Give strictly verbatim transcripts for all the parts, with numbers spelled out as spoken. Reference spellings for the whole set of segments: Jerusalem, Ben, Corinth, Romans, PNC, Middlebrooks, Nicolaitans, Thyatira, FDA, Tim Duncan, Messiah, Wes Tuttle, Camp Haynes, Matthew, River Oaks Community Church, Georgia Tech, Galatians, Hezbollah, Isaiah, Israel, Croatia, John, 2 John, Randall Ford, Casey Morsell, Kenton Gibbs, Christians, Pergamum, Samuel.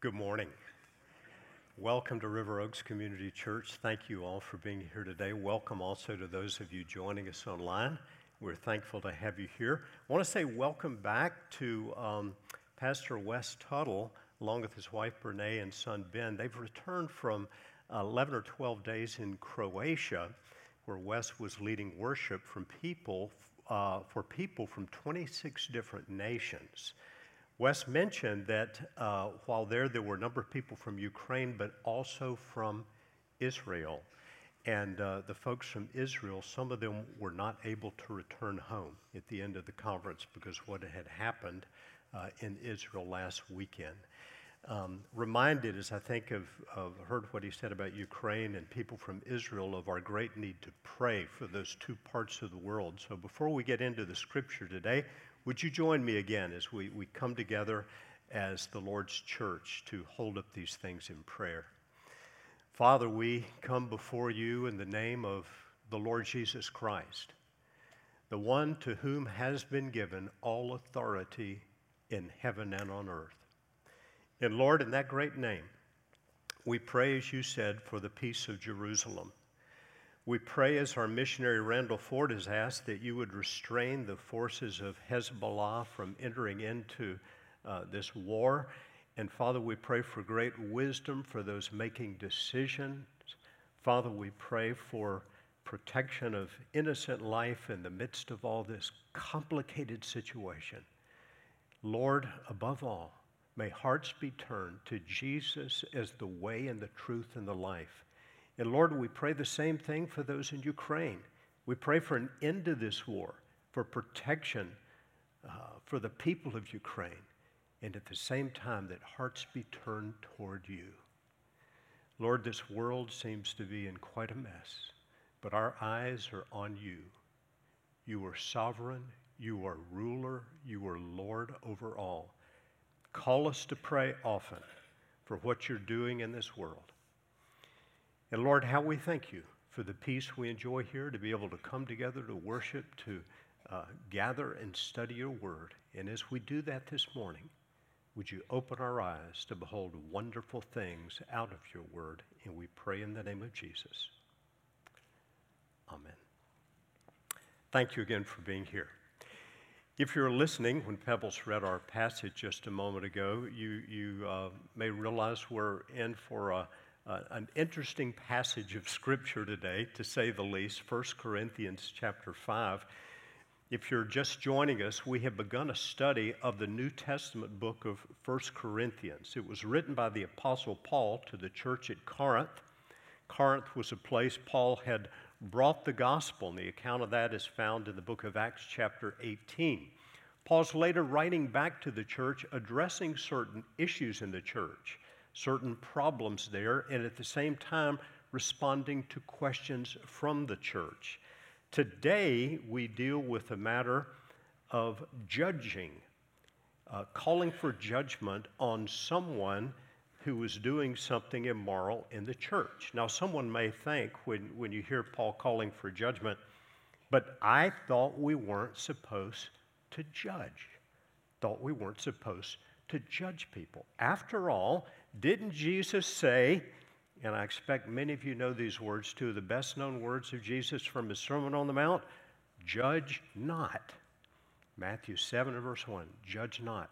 Good morning. Welcome to River Oaks Community Church. Thank you all for being here today. Welcome also to those of you joining us online. We're thankful to have you here. I want to say welcome back to um, Pastor Wes Tuttle, along with his wife Brene and son Ben. They've returned from uh, eleven or twelve days in Croatia, where Wes was leading worship from people uh, for people from twenty-six different nations. Wes mentioned that uh, while there, there were a number of people from Ukraine, but also from Israel. And uh, the folks from Israel, some of them were not able to return home at the end of the conference because what had happened uh, in Israel last weekend. Um, reminded, as I think of, of heard what he said about Ukraine and people from Israel, of our great need to pray for those two parts of the world. So before we get into the scripture today, would you join me again as we, we come together as the Lord's church to hold up these things in prayer? Father, we come before you in the name of the Lord Jesus Christ, the one to whom has been given all authority in heaven and on earth. And Lord, in that great name, we pray, as you said, for the peace of Jerusalem. We pray, as our missionary Randall Ford has asked, that you would restrain the forces of Hezbollah from entering into uh, this war. And Father, we pray for great wisdom for those making decisions. Father, we pray for protection of innocent life in the midst of all this complicated situation. Lord, above all, may hearts be turned to Jesus as the way and the truth and the life. And Lord, we pray the same thing for those in Ukraine. We pray for an end to this war, for protection uh, for the people of Ukraine, and at the same time that hearts be turned toward you. Lord, this world seems to be in quite a mess, but our eyes are on you. You are sovereign, you are ruler, you are Lord over all. Call us to pray often for what you're doing in this world. And Lord, how we thank you for the peace we enjoy here, to be able to come together to worship, to uh, gather and study your word. And as we do that this morning, would you open our eyes to behold wonderful things out of your word? And we pray in the name of Jesus. Amen. Thank you again for being here. If you're listening, when Pebbles read our passage just a moment ago, you, you uh, may realize we're in for a Uh, an interesting passage of Scripture today, to say the least, First Corinthians chapter five. If you're just joining us, we have begun a study of the New Testament book of First Corinthians. It was written by the Apostle Paul to the church at Corinth. Corinth was a place Paul had brought the gospel, and the account of that is found in the book of Acts chapter eighteen. Paul's later writing back to the church, addressing certain issues in the church, certain problems there, and at the same time responding to questions from the church. Today we deal with the matter of judging, uh, calling for judgment on someone who is doing something immoral in the church. Now, someone may think when, when you hear Paul calling for judgment, but I thought we weren't supposed to judge. Thought we weren't supposed to judge people. After all, didn't Jesus say, and I expect many of you know these words too, the best known words of Jesus from his Sermon on the Mount, judge not. Matthew seven and verse one, judge not.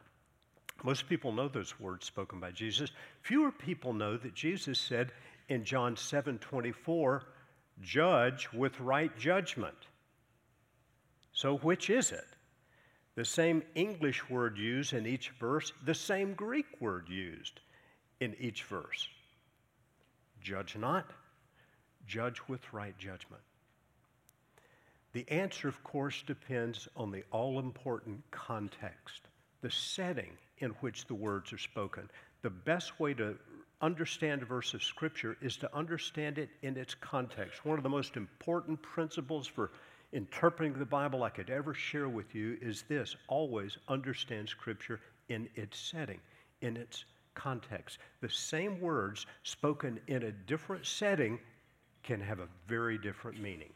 Most people know those words spoken by Jesus. Fewer people know that Jesus said in John seven twenty-four, judge with right judgment. So which is it? The same English word used in each verse, the same Greek word used in each verse. Judge not, judge with right judgment. The answer, of course, depends on the all-important context, the setting in which the words are spoken. The best way to understand a verse of Scripture is to understand it in its context. One of the most important principles for interpreting the Bible I could ever share with you is this: always understand Scripture in its setting, in its context. The same words spoken in a different setting can have a very different meaning.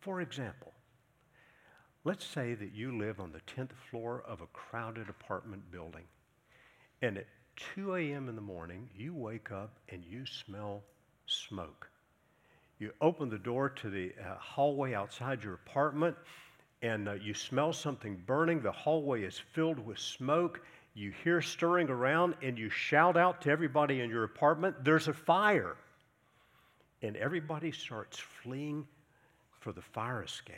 For example, let's say that you live on the tenth floor of a crowded apartment building, and at two a.m. in the morning, you wake up and you smell smoke. You open the door to the uh, hallway outside your apartment, and uh, you smell something burning. The hallway is filled with smoke. You hear stirring around, and you shout out to everybody in your apartment, "There's a fire!" And everybody starts fleeing for the fire escape.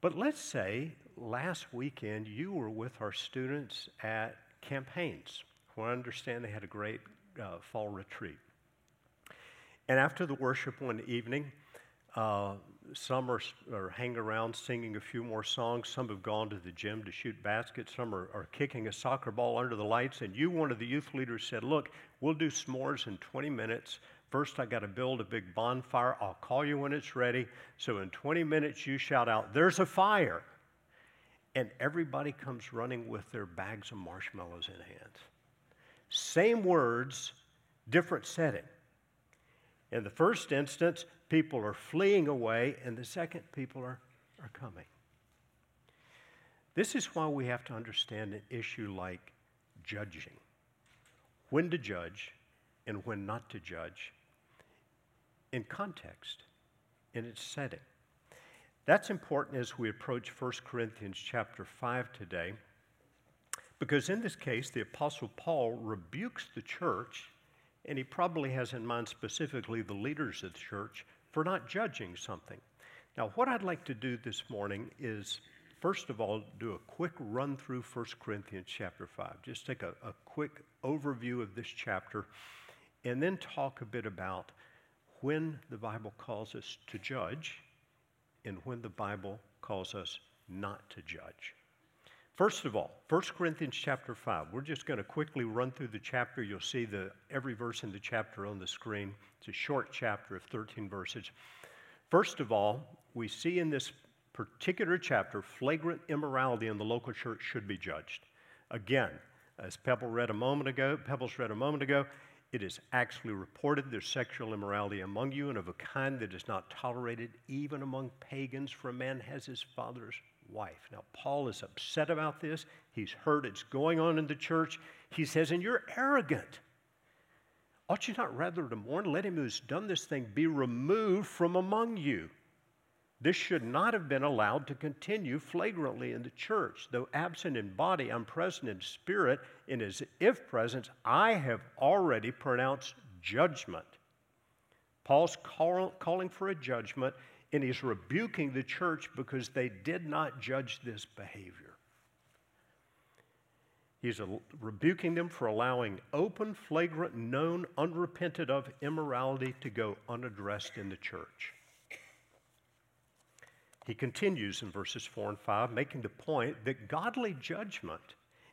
But let's say last weekend you were with our students at Camp Haynes, where I understand they had a great uh, fall retreat. And after the worship one evening, uh, some are, are hanging around singing a few more songs. Some have gone to the gym to shoot baskets. Some are, are kicking a soccer ball under the lights. And you, one of the youth leaders, said, "Look, we'll do s'mores in twenty minutes. First, I got to build a big bonfire. I'll call you when it's ready." So in twenty minutes, you shout out, "There's a fire!" And everybody comes running with their bags of marshmallows in hands. Same words, different setting. In the first instance, people are fleeing away, and the second, people are, are coming. This is why we have to understand an issue like judging. When to judge and when not to judge in context, in its setting. That's important as we approach First Corinthians chapter five today, because in this case, the Apostle Paul rebukes the church, and he probably has in mind specifically the leaders of the church for not judging something. Now, what I'd like to do this morning is, first of all, do a quick run through First Corinthians chapter five. Just take a, a quick overview of this chapter, and then talk a bit about when the Bible calls us to judge and when the Bible calls us not to judge. First of all, First Corinthians chapter five. We're just going to quickly run through the chapter. You'll see the, every verse in the chapter on the screen. It's a short chapter of thirteen verses. First of all, we see in this particular chapter, flagrant immorality in the local church should be judged. Again, as Pebble read a moment ago, Pebbles read a moment ago, it is actually reported there's sexual immorality among you, and of a kind that is not tolerated even among pagans, for a man has his father's wife. Now, Paul is upset about this. He's heard it's going on in the church. He says, "And you're arrogant. Ought you not rather to mourn? Let him who's done this thing be removed from among you. This should not have been allowed to continue flagrantly in the church. Though absent in body, I'm present in spirit, and as if present, I have already pronounced judgment." Paul's call, calling for a judgment, and he's rebuking the church because they did not judge this behavior. He's rebuking them for allowing open, flagrant, known, unrepented of immorality to go unaddressed in the church. He continues in verses four and five, making the point that godly judgment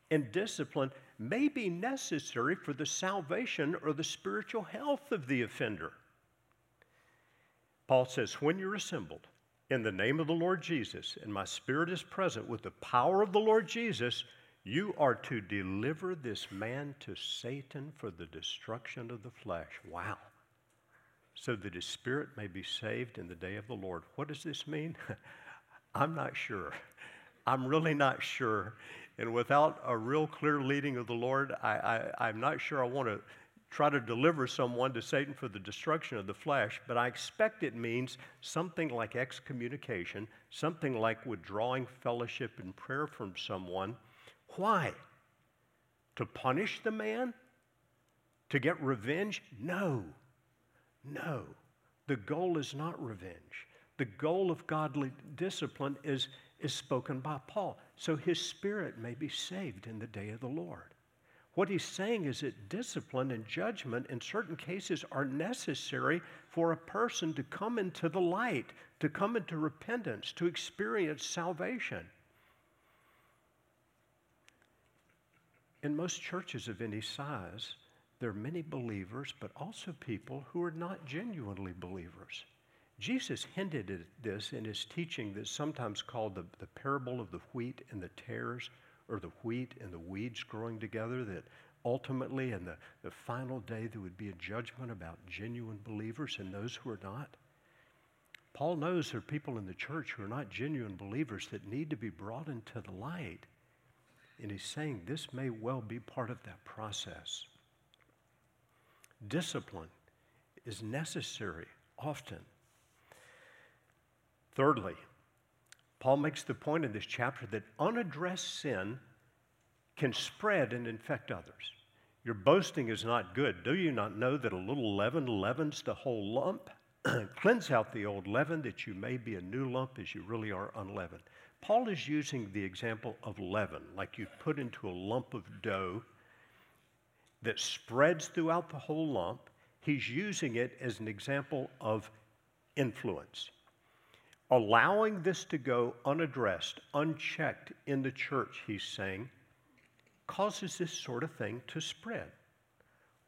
and discipline may be necessary for the salvation or the spiritual health of the offender. Paul says, "When you're assembled in the name of the Lord Jesus, and my spirit is present with the power of the Lord Jesus, you are to deliver this man to Satan for the destruction of the flesh." Wow. "So that his spirit may be saved in the day of the Lord." What does this mean? I'm not sure. I'm really not sure. And without a real clear leading of the Lord, I, I, I'm not sure I want to try to deliver someone to Satan for the destruction of the flesh, but I expect it means something like excommunication, something like withdrawing fellowship and prayer from someone. Why? To punish the man? To get revenge? No. No, the goal is not revenge. The goal of godly discipline is, is spoken by Paul. So his spirit may be saved in the day of the Lord. What he's saying is that discipline and judgment in certain cases are necessary for a person to come into the light, to come into repentance, to experience salvation. In most churches of any size, there are many believers, but also people who are not genuinely believers. Jesus hinted at this in his teaching that's sometimes called the, the parable of the wheat and the tares, or the wheat and the weeds growing together, that ultimately in the, the final day there would be a judgment about genuine believers and those who are not. Paul knows there are people in the church who are not genuine believers that need to be brought into the light. And he's saying this may well be part of that process. Discipline is necessary often. Thirdly, Paul makes the point in this chapter that unaddressed sin can spread and infect others. Your boasting is not good. Do you not know that a little leaven leavens the whole lump? Cleanse out the old leaven that you may be a new lump as you really are unleavened. Paul is using the example of leaven, like you put into a lump of dough that spreads throughout the whole lump. He's using it as an example of influence. Allowing this to go unaddressed, unchecked in the church, he's saying, causes this sort of thing to spread.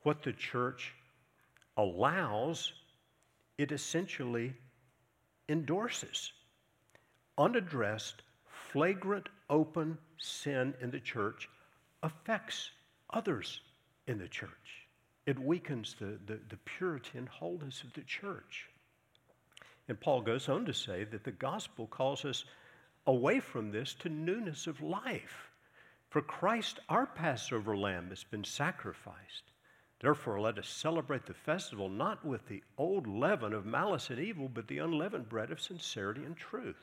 What the church allows, it essentially endorses. Unaddressed, flagrant, open sin in the church affects others in the church. It weakens the, the, the purity and wholeness of the church. And Paul goes on to say that the gospel calls us away from this to newness of life. For Christ, our Passover lamb, has been sacrificed. Therefore, let us celebrate the festival not with the old leaven of malice and evil, but the unleavened bread of sincerity and truth.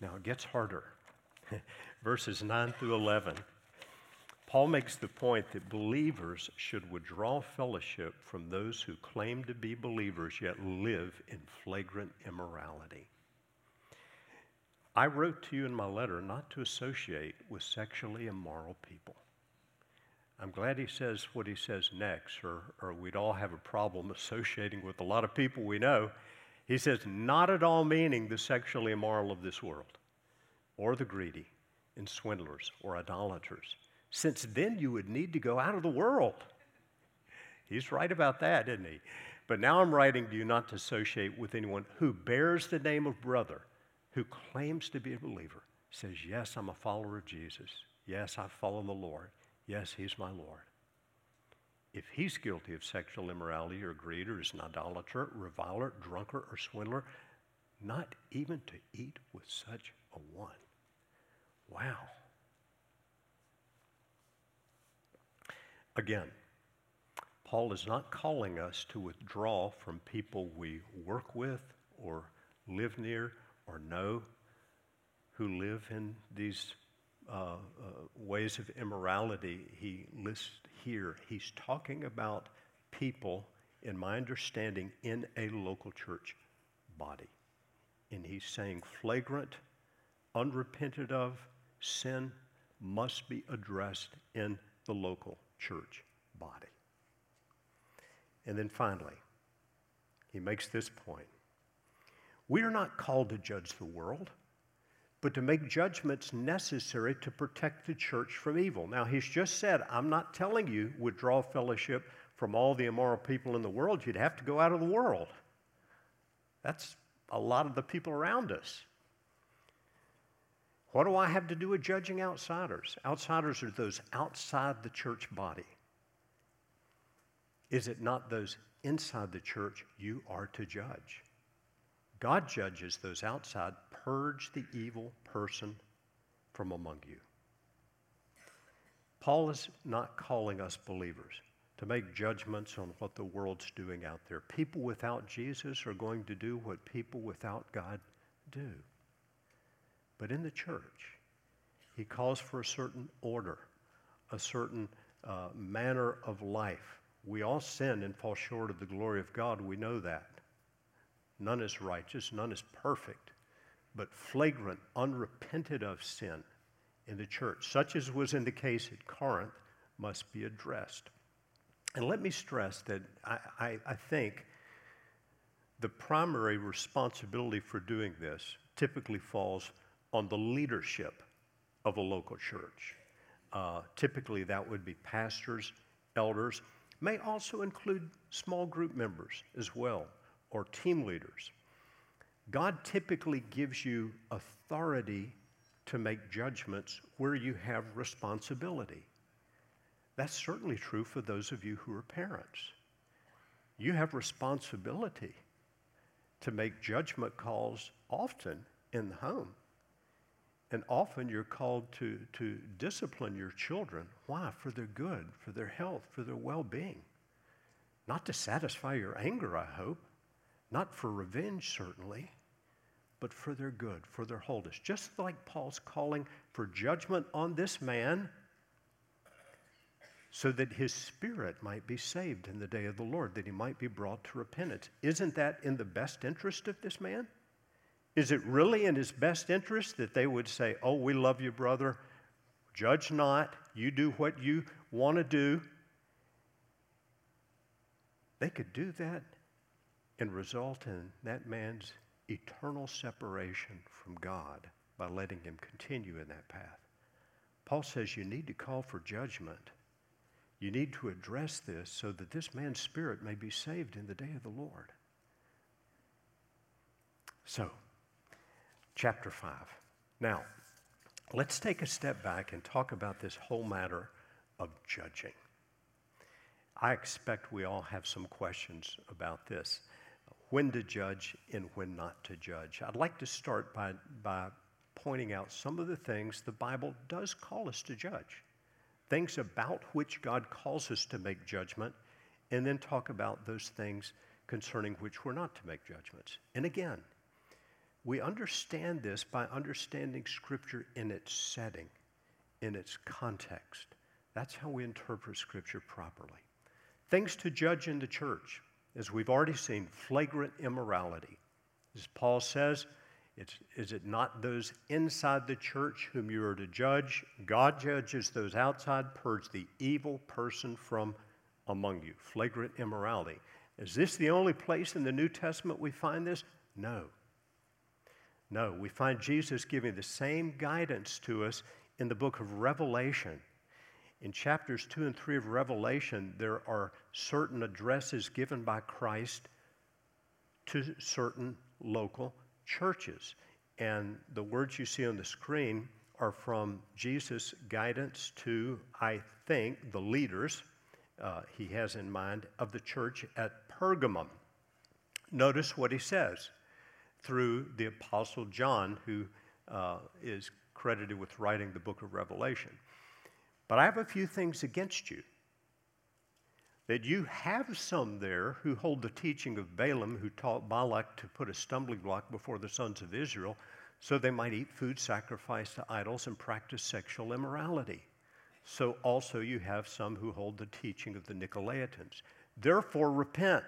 Now, it gets harder. Verses nine through eleven. Paul makes the point that believers should withdraw fellowship from those who claim to be believers yet live in flagrant immorality. I wrote to you in my letter not to associate with sexually immoral people. I'm glad he says what he says next, or, or we'd all have a problem associating with a lot of people we know. He says, not at all meaning the sexually immoral of this world, or the greedy and swindlers or idolaters. Since then you would need to go out of the world. He's right about that, isn't he? But now I'm writing to you not to associate with anyone who bears the name of brother, who claims to be a believer, says, yes, I'm a follower of Jesus. Yes, I follow the Lord. Yes, he's my Lord. If he's guilty of sexual immorality or greed or is an idolater, reviler, drunkard, or swindler, not even to eat with such a one. Wow. Again, Paul is not calling us to withdraw from people we work with or live near or know who live in these uh, uh, ways of immorality he lists here. He's talking about people, in my understanding, in a local church body. And he's saying flagrant, unrepented of sin must be addressed in the local church body. And then finally, he makes this point. We are not called to judge the world, but to make judgments necessary to protect the church from evil. Now, he's just said, I'm not telling you withdraw fellowship from all the immoral people in the world. You'd have to go out of the world. That's a lot of the people around us. What do I have to do with judging outsiders? Outsiders are those outside the church body. Is it not those inside the church you are to judge? God judges those outside. Purge the evil person from among you. Paul is not calling us believers to make judgments on what the world's doing out there. People without Jesus are going to do what people without God do. But in the church, he calls for a certain order, a certain uh, manner of life. We all sin and fall short of the glory of God. We know that. None is righteous. None is perfect. But flagrant, unrepented of sin in the church, such as was in the case at Corinth, must be addressed. And let me stress that I, I, I think the primary responsibility for doing this typically falls on the leadership of a local church. Uh, typically, that would be pastors, elders, may also include small group members as well, or team leaders. God typically gives you authority to make judgments where you have responsibility. That's certainly true for those of you who are parents. You have responsibility to make judgment calls often in the home. And often you're called to, to discipline your children. Why? For their good, for their health, for their well-being. Not to satisfy your anger, I hope. Not for revenge, certainly, but for their good, for their wholeness. Just like Paul's calling for judgment on this man so that his spirit might be saved in the day of the Lord, that he might be brought to repentance. Isn't that in the best interest of this man? Is it really in his best interest that they would say, oh, we love you, brother. Judge not. You do what you want to do. They could do that and result in that man's eternal separation from God by letting him continue in that path. Paul says you need to call for judgment. You need to address this so that this man's spirit may be saved in the day of the Lord. So, chapter five. Now, let's take a step back and talk about this whole matter of judging. I expect we all have some questions about this. When to judge and when not to judge. I'd like to start by, by pointing out some of the things the Bible does call us to judge, things about which God calls us to make judgment, and then talk about those things concerning which we're not to make judgments. And again, we understand this by understanding Scripture in its setting, in its context. That's how we interpret Scripture properly. Things to judge in the church. As we've already seen, flagrant immorality. As Paul says, it's, is it not those inside the church whom you are to judge? God judges those outside. Purge the evil person from among you. Flagrant immorality. Is this the only place in the New Testament we find this? No. No, we find Jesus giving the same guidance to us in the book of Revelation. In chapters two and three of Revelation, there are certain addresses given by Christ to certain local churches. And the words you see on the screen are from Jesus' guidance to, I think, the leaders uh, he has in mind of the church at Pergamum. Notice what he says through the Apostle John, who uh, is credited with writing the book of Revelation. But I have a few things against you, that you have some there who hold the teaching of Balaam, who taught Balak to put a stumbling block before the sons of Israel so they might eat food sacrificed to idols and practice sexual immorality. So also you have some who hold the teaching of the Nicolaitans. Therefore repent.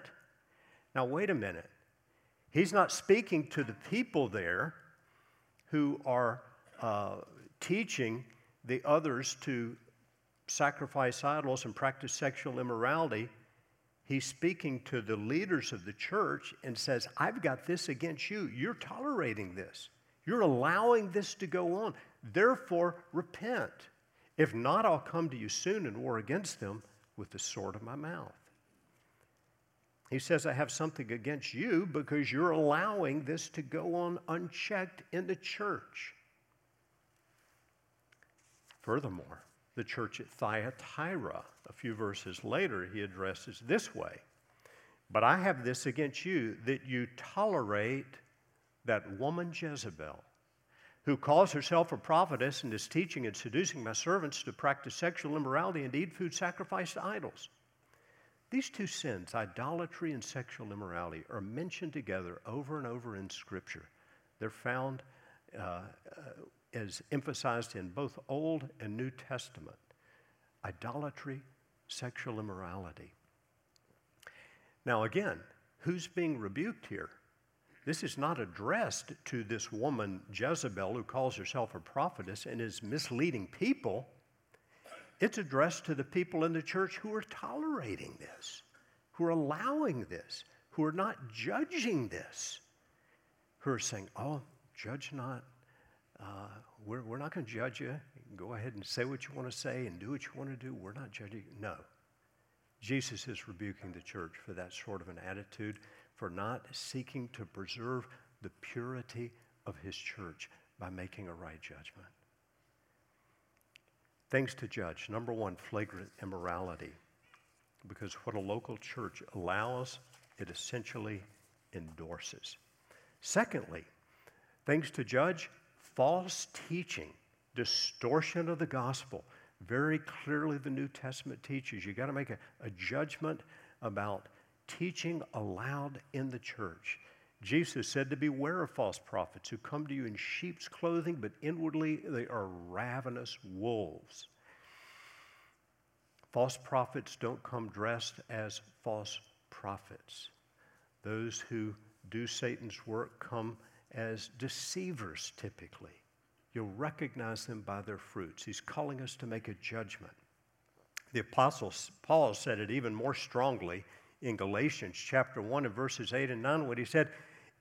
Now wait a minute. He's not speaking to the people there who are uh, teaching the others to sacrifice idols and practice sexual immorality. He's speaking to the leaders of the church and says, I've got this against you. You're tolerating this. You're allowing this to go on. Therefore, repent. If not, I'll come to you soon and war against them with the sword of my mouth. He says, I have something against you because you're allowing this to go on unchecked in the church. Furthermore, the church at Thyatira, a few verses later, he addresses this way. But I have this against you, that you tolerate that woman Jezebel, who calls herself a prophetess and is teaching and seducing my servants to practice sexual immorality and eat food sacrificed to idols. These two sins, idolatry and sexual immorality, are mentioned together over and over in Scripture. They're found uh, uh, is emphasized in both Old and New Testament. Idolatry, sexual immorality. Now again, who's being rebuked here? This is not addressed to this woman Jezebel who calls herself a prophetess and is misleading people. It's addressed to the people in the church who are tolerating this, who are allowing this, who are not judging this, who are saying, oh, judge not. Uh, we're, we're not going to judge you. Go ahead and say what you want to say and do what you want to do. We're not judging you. No. Jesus is rebuking the church for that sort of an attitude, for not seeking to preserve the purity of his church by making a right judgment. Things to judge. Number one, flagrant immorality. Because what a local church allows, it essentially endorses. Secondly, things to judge. false teaching, distortion of the gospel. Very clearly the New Testament teaches you got to make a, a judgment about teaching allowed in the church. Jesus said to beware of false prophets who come to you in sheep's clothing, but inwardly they are ravenous wolves. False prophets don't come dressed as false prophets. Those who do Satan's work come as deceivers typically. You'll recognize them by their fruits. He's calling us to make a judgment. The Apostle Paul said it even more strongly in Galatians chapter one and verses eight and nine when he said,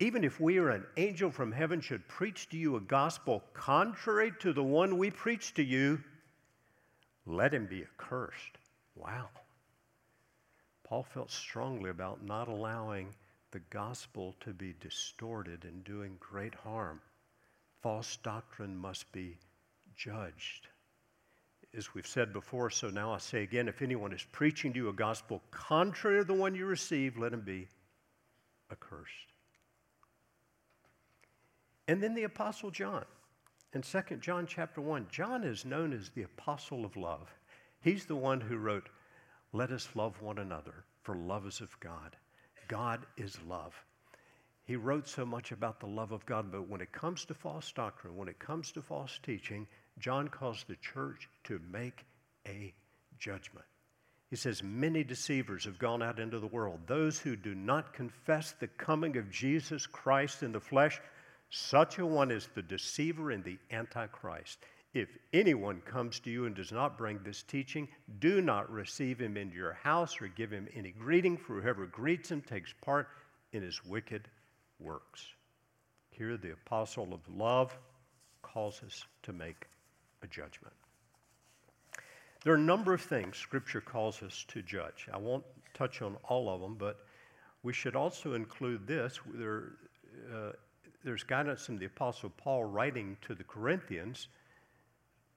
even if we or an angel from heaven should preach to you a gospel contrary to the one we preach to you, let him be accursed. Wow. Paul felt strongly about not allowing the gospel to be distorted and doing great harm. False doctrine must be judged. As we've said before, so now I say again, if anyone is preaching to you a gospel contrary to the one you receive, let him be accursed. And then the Apostle John. In Second John chapter one, John is known as the apostle of love. He's the one who wrote, let us love one another, for love is of God. God is love. He wrote so much about the love of God, but when it comes to false doctrine, when it comes to false teaching, John calls the church to make a judgment. He says, many deceivers have gone out into the world. Those who do not confess the coming of Jesus Christ in the flesh, such a one is the deceiver and the antichrist. If anyone comes to you and does not bring this teaching, do not receive him into your house or give him any greeting, for whoever greets him takes part in his wicked works. Here the apostle of love calls us to make a judgment. There are a number of things Scripture calls us to judge. I won't touch on all of them, but we should also include this. There, uh, there's guidance from the Apostle Paul writing to the Corinthians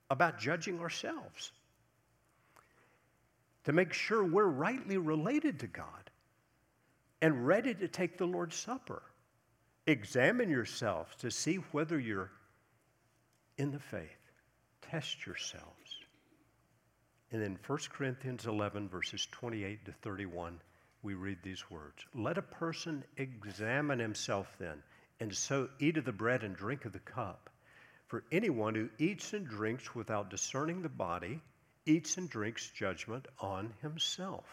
about judging ourselves to make sure we're rightly related to God and ready to take the Lord's Supper. Examine yourselves to see whether you're in the faith. Test yourselves. And in First Corinthians eleven, verses twenty-eight to thirty-one, we read these words. Let a person examine himself then, and so eat of the bread and drink of the cup. For anyone who eats and drinks without discerning the body, eats and drinks judgment on himself.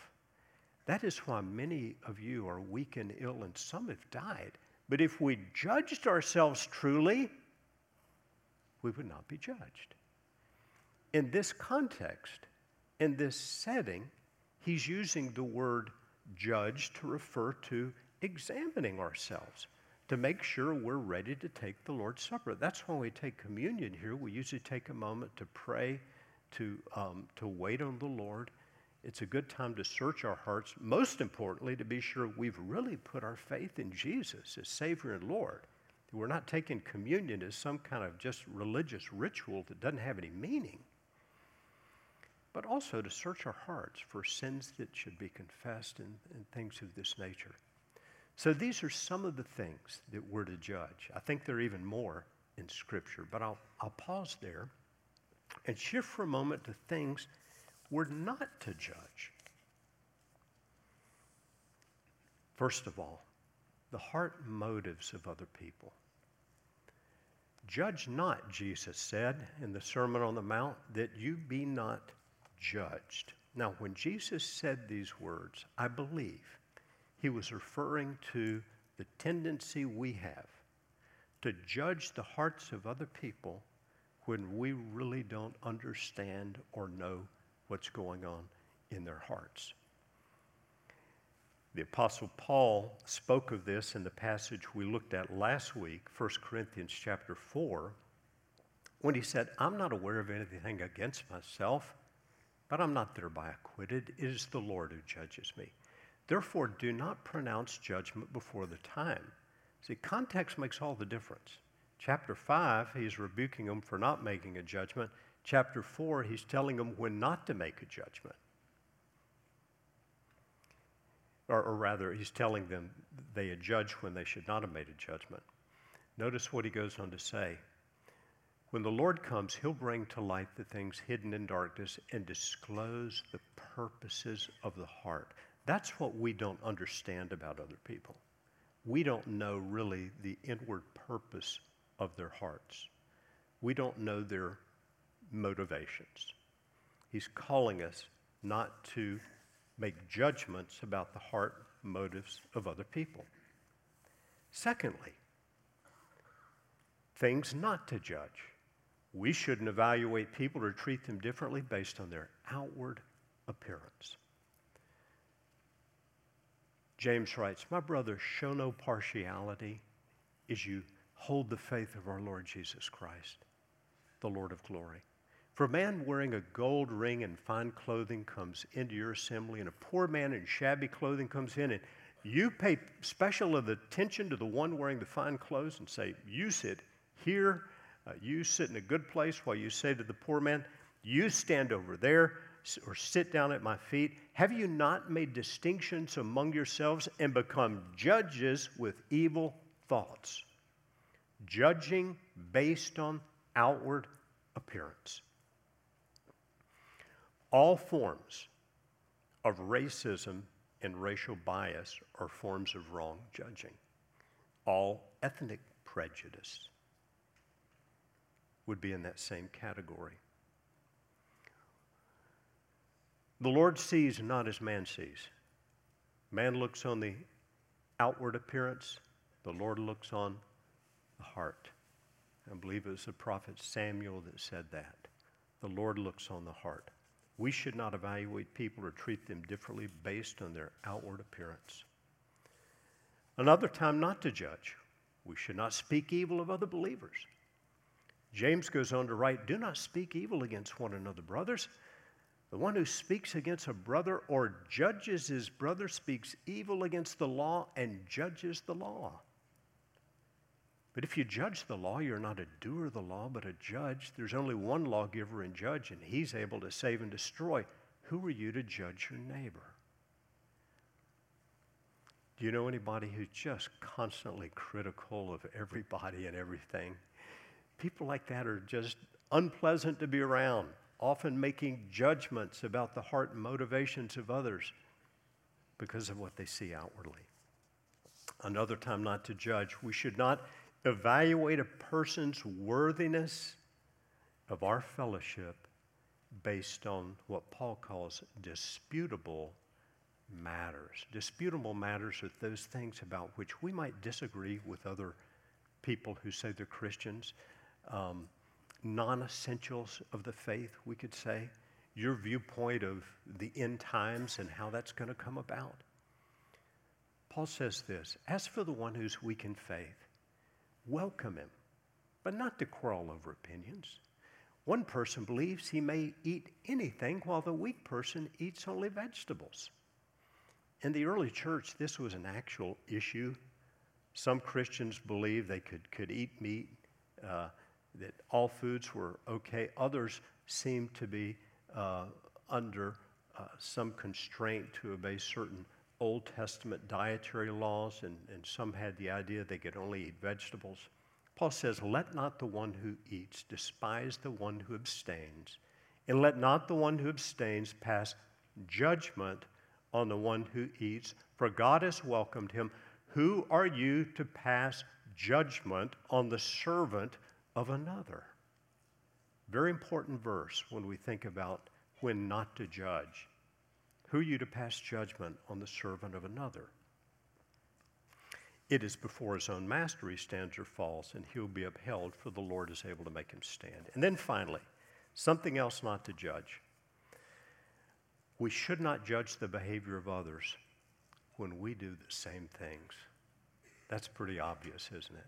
That is why many of you are weak and ill, and some have died. But if we judged ourselves truly, we would not be judged. In this context, in this setting, he's using the word judge to refer to examining ourselves, to make sure we're ready to take the Lord's Supper. That's why we take communion here. We usually take a moment to pray, to, um, to wait on the Lord. It's a good time to search our hearts, most importantly, to be sure we've really put our faith in Jesus as Savior and Lord. We're not taking communion as some kind of just religious ritual that doesn't have any meaning, but also to search our hearts for sins that should be confessed and, and things of this nature. So these are some of the things that we're to judge. I think there are even more in Scripture, but I'll, I'll pause there and shift for a moment to things we're not to judge. First of all, the heart motives of other people. Judge not, Jesus said in the Sermon on the Mount, that you be not judged. Now, when Jesus said these words, I believe he was referring to the tendency we have to judge the hearts of other people when we really don't understand or know what's going on in their hearts. The Apostle Paul spoke of this in the passage we looked at last week, First Corinthians chapter four, when he said, I'm not aware of anything against myself, but I'm not thereby acquitted. It is the Lord who judges me. Therefore, do not pronounce judgment before the time. See, context makes all the difference. Chapter five, he's rebuking them for not making a judgment. Chapter four, he's telling them when not to make a judgment. Or, or rather, he's telling them they had judged when they should not have made a judgment. Notice what he goes on to say. When the Lord comes, he'll bring to light the things hidden in darkness and disclose the purposes of the heart. That's what we don't understand about other people. We don't know really the inward purpose of their hearts. We don't know their motivations. He's calling us not to make judgments about the heart motives of other people. Secondly, things not to judge. We shouldn't evaluate people or treat them differently based on their outward appearance. James writes, "My brother, show no partiality as you hold the faith of our Lord Jesus Christ, the Lord of glory. For a man wearing a gold ring and fine clothing comes into your assembly, and a poor man in shabby clothing comes in, and you pay special attention to the one wearing the fine clothes and say, 'You sit here, uh, you sit in a good place,' while you say to the poor man, 'You stand over there, or sit down at my feet.' Have you not made distinctions among yourselves and become judges with evil thoughts?" Judging based on outward appearance. All forms of racism and racial bias are forms of wrong judging. All ethnic prejudice would be in that same category. The Lord sees not as man sees. Man looks on the outward appearance. The Lord looks on the heart. I believe it was the prophet Samuel that said that. The Lord looks on the heart. We should not evaluate people or treat them differently based on their outward appearance. Another time not to judge. We should not speak evil of other believers. James goes on to write, "Do not speak evil against one another, brothers. The one who speaks against a brother or judges his brother speaks evil against the law and judges the law. But if you judge the law, you're not a doer of the law, but a judge. There's only one lawgiver and judge, and he's able to save and destroy. Who are you to judge your neighbor?" Do you know anybody who's just constantly critical of everybody and everything? People like that are just unpleasant to be around, often making judgments about the heart and motivations of others because of what they see outwardly. Another time not to judge. We should not evaluate a person's worthiness of our fellowship based on what Paul calls disputable matters. Disputable matters are those things about which we might disagree with other people who say they're Christians. Um, non-essentials of the faith, we could say. Your viewpoint of the end times and how that's going to come about. Paul says this, "As for the one who's weak in faith, welcome him, but not to quarrel over opinions. One person believes he may eat anything, while the weak person eats only vegetables." In the early church, this was an actual issue. Some Christians believed they could, could eat meat, uh, that all foods were okay. Others seemed to be uh, under uh, some constraint to obey certain Old Testament dietary laws, and, and some had the idea they could only eat vegetables. Paul says, "Let not the one who eats despise the one who abstains, and let not the one who abstains pass judgment on the one who eats, for God has welcomed him. Who are you to pass judgment on the servant of another?" Very important verse when we think about when not to judge. Who are you to pass judgment on the servant of another? "It is before his own master he stands or falls, and he'll be upheld, for the Lord is able to make him stand." And then finally, something else not to judge. We should not judge the behavior of others when we do the same things. That's pretty obvious, isn't it?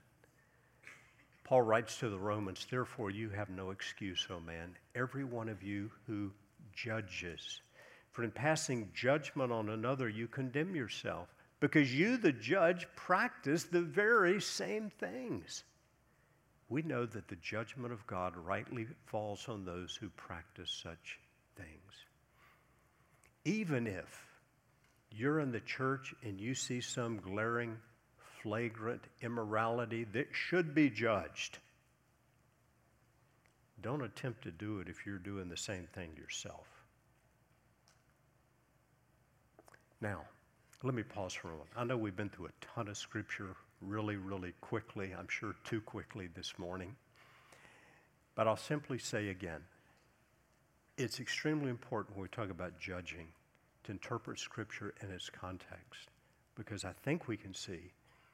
Paul writes to the Romans, "Therefore you have no excuse, O man, every one of you who judges. For in passing judgment on another, you condemn yourself, because you, the judge, practice the very same things. We know that the judgment of God rightly falls on those who practice such things." Even if you're in the church and you see some glaring, flagrant immorality that should be judged, Don't attempt to do it if you're doing the same thing yourself. Now, let me pause for a moment. I know we've been through a ton of scripture really, really quickly. I'm sure too quickly this morning. But I'll simply say again, it's extremely important when we talk about judging to interpret scripture in its context, because I think we can see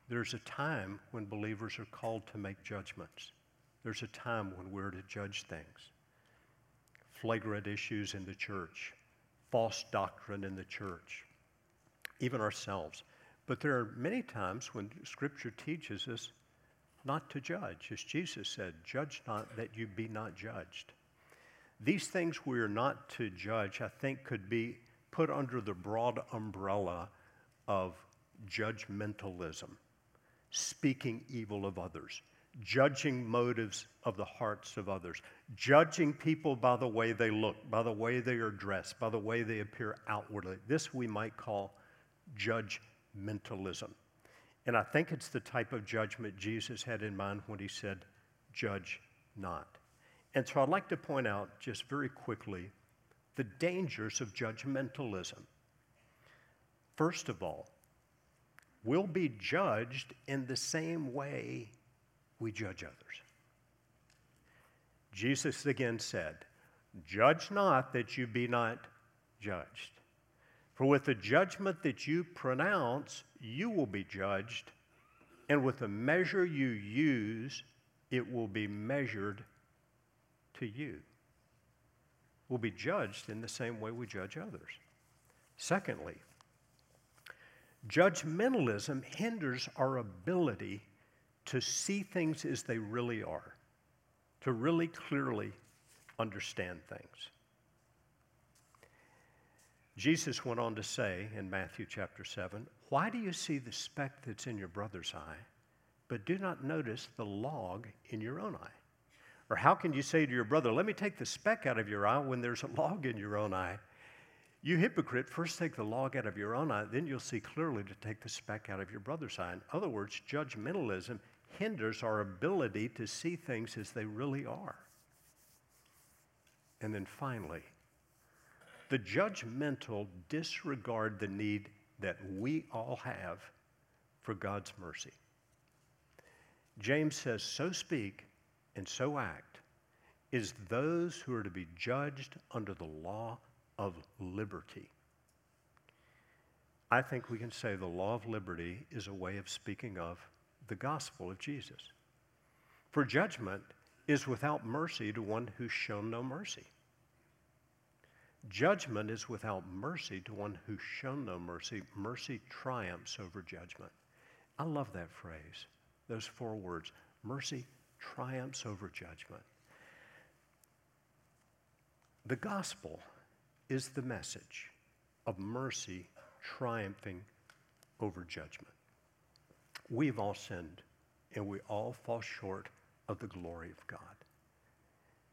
there's a time when believers are called to make judgments. There's a time when we're to judge things. Flagrant issues in the church, false doctrine in the church, even ourselves. But there are many times when Scripture teaches us not to judge. As Jesus said, judge not that you be not judged. These things we are not to judge, I think, could be put under the broad umbrella of judgmentalism, speaking evil of others, judging motives of the hearts of others, judging people by the way they look, by the way they are dressed, by the way they appear outwardly. This we might call judgmentalism. And I think it's the type of judgment Jesus had in mind when he said, judge not. And so I'd like to point out just very quickly the dangers of judgmentalism. First of all, we'll be judged in the same way we judge others. Jesus again said, judge not that you be not judged. For with the judgment that you pronounce, you will be judged, and with the measure you use, it will be measured to you. We'll be judged in the same way we judge others. Secondly, judgmentalism hinders our ability to see things as they really are, to really clearly understand things. Jesus went on to say in Matthew chapter seven, why do you see the speck that's in your brother's eye, but do not notice the log in your own eye? Or how can you say to your brother, let me take the speck out of your eye when there's a log in your own eye? You hypocrite, first take the log out of your own eye, then you'll see clearly to take the speck out of your brother's eye. In other words, judgmentalism hinders our ability to see things as they really are. And then finally, the judgmental disregard the need that we all have for God's mercy. James says, so speak and so act is those who are to be judged under the law of liberty. I think we can say the law of liberty is a way of speaking of the gospel of Jesus. For judgment is without mercy to one who's shown no mercy. Judgment is without mercy to one who's shown no mercy. Mercy triumphs over judgment. I love that phrase, those four words. Mercy triumphs over judgment. The gospel is the message of mercy triumphing over judgment. We've all sinned, and we all fall short of the glory of God.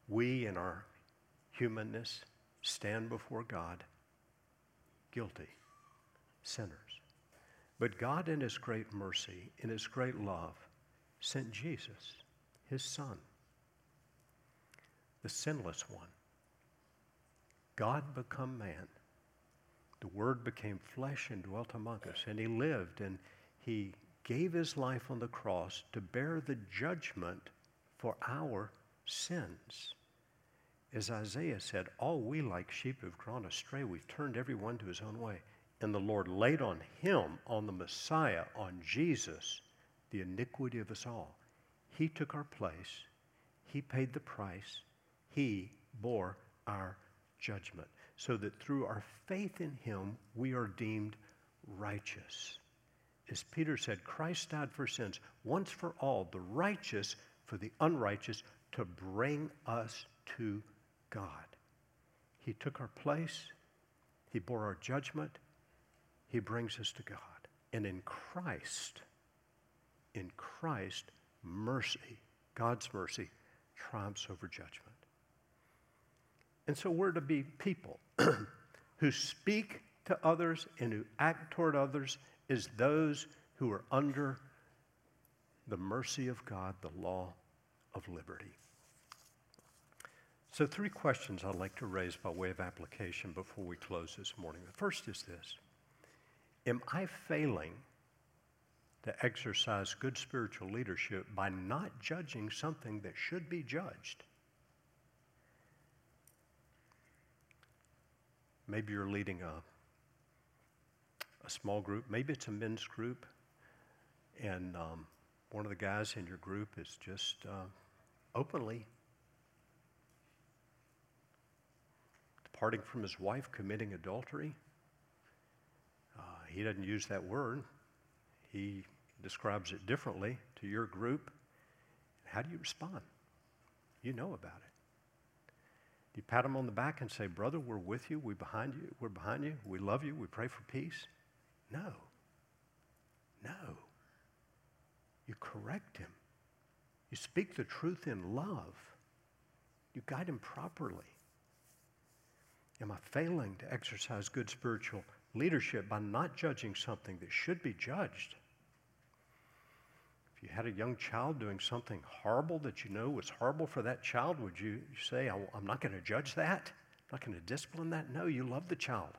We, in our humanness, stand before God guilty, sinners. But God, in His great mercy, in His great love, sent Jesus, His Son, the sinless one. God become man. The Word became flesh and dwelt among us, and He lived, and He gave His life on the cross to bear the judgment for our sins. As Isaiah said, all we like sheep have gone astray. We've turned everyone to his own way. And the Lord laid on Him, on the Messiah, on Jesus, the iniquity of us all. He took our place. He paid the price. He bore our judgment, so that through our faith in Him, we are deemed righteous. As Peter said, Christ died for sins, once for all, the righteous for the unrighteous, to bring us to God. He took our place. He bore our judgment. He brings us to God. And in Christ, in Christ, mercy, God's mercy, triumphs over judgment. And so we're to be people who speak to others and who act toward others as those who are under the mercy of God, the law of liberty. So three questions I'd like to raise by way of application before we close this morning. The first is this: am I failing to exercise good spiritual leadership by not judging something that should be judged? Maybe you're leading a, a small group. Maybe it's a men's group, and um, one of the guys in your group is just uh, openly departing from his wife, committing adultery. Uh, he doesn't use that word. He describes it differently to your group. How do you respond? You know about it. Do you pat him on the back and say, "Brother, we're with you, we're behind you, we're behind you, we love you, we pray for peace"? No. No. You correct him. You speak the truth in love. You guide him properly. Am I failing to exercise good spiritual leadership by not judging something that should be judged? If you had a young child doing something horrible that you know was horrible for that child, would you say, "I'm not going to judge that, I'm not going to discipline that"? No, you love the child.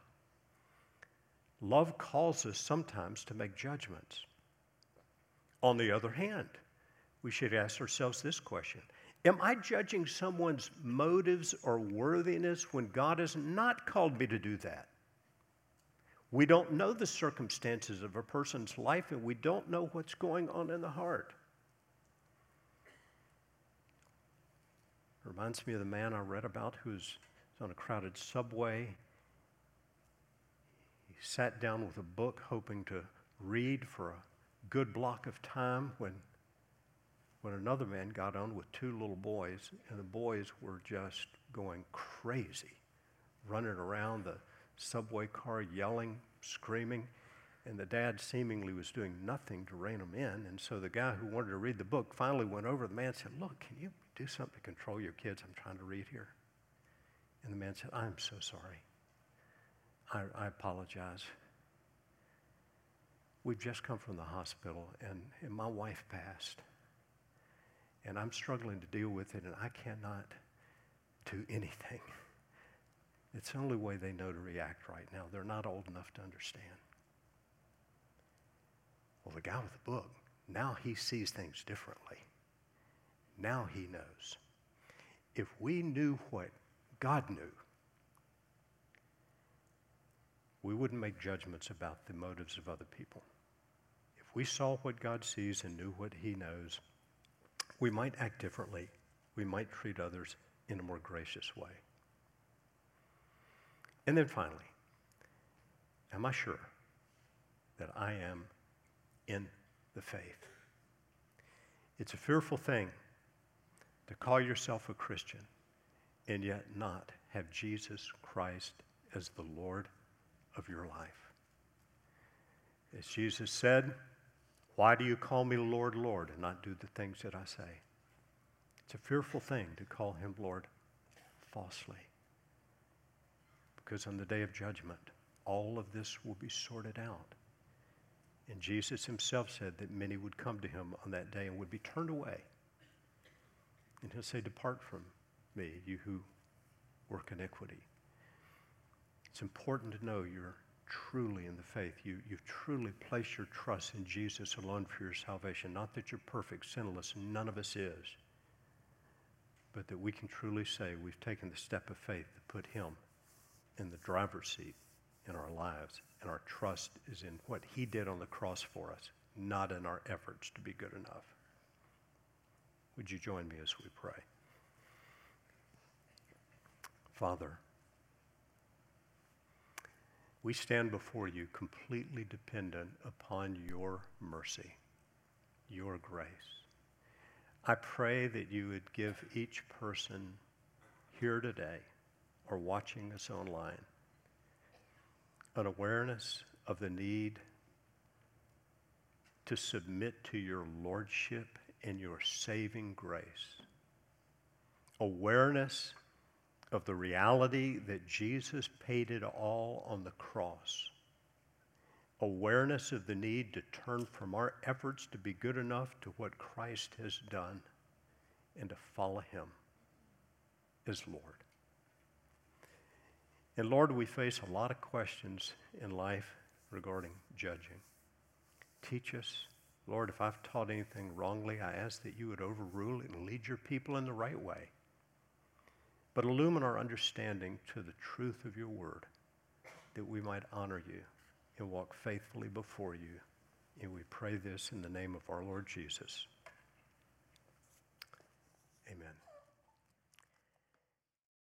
Love calls us sometimes to make judgments. On the other hand, we should ask ourselves this question: am I judging someone's motives or worthiness when God has not called me to do that? We don't know the circumstances of a person's life, and we don't know what's going on in the heart. Reminds me of the man I read about who's on a crowded subway. He sat down with a book hoping to read for a good block of time when, when another man got on with two little boys, and the boys were just going crazy, running around the subway car, yelling, screaming, and the dad seemingly was doing nothing to rein them in. And so the guy who wanted to read the book finally went over to the man and said, "Look, can you do something to control your kids? I'm trying to read here." And the man said, "I'm so sorry. I, I apologize. We've just come from the hospital, and, and my wife passed, and I'm struggling to deal with it, and I cannot do anything. It's the only way they know to react right now. They're not old enough to understand." Well, the guy with the book, now he sees things differently. Now he knows. If we knew what God knew, we wouldn't make judgments about the motives of other people. If we saw what God sees and knew what he knows, we might act differently. We might treat others in a more gracious way. And then finally, am I sure that I am in the faith? It's a fearful thing to call yourself a Christian and yet not have Jesus Christ as the Lord of your life. As Jesus said, "Why do you call me Lord, Lord, and not do the things that I say?" It's a fearful thing to call him Lord falsely. Because on the day of judgment, all of this will be sorted out. And Jesus himself said that many would come to him on that day and would be turned away. And he'll say, "Depart from me, you who work iniquity." It's important to know you're truly in the faith. You, you've truly placed your trust in Jesus alone for your salvation. Not that you're perfect, sinless, none of us is, but that we can truly say we've taken the step of faith to put him in the driver's seat in our lives, and our trust is in what he did on the cross for us, not in our efforts to be good enough. Would you join me as we pray? Father, we stand before you completely dependent upon your mercy, your grace. I pray that you would give each person here today or watching us online an awareness of the need to submit to your lordship and your saving grace, awareness of the reality that Jesus paid it all on the cross, awareness of the need to turn from our efforts to be good enough to what Christ has done and to follow him. is Lord. And Lord, we face a lot of questions in life regarding judging. Teach us, Lord, if I've taught anything wrongly, I ask that you would overrule it and lead your people in the right way. But illumine our understanding to the truth of your word, that we might honor you and walk faithfully before you. And we pray this in the name of our Lord Jesus.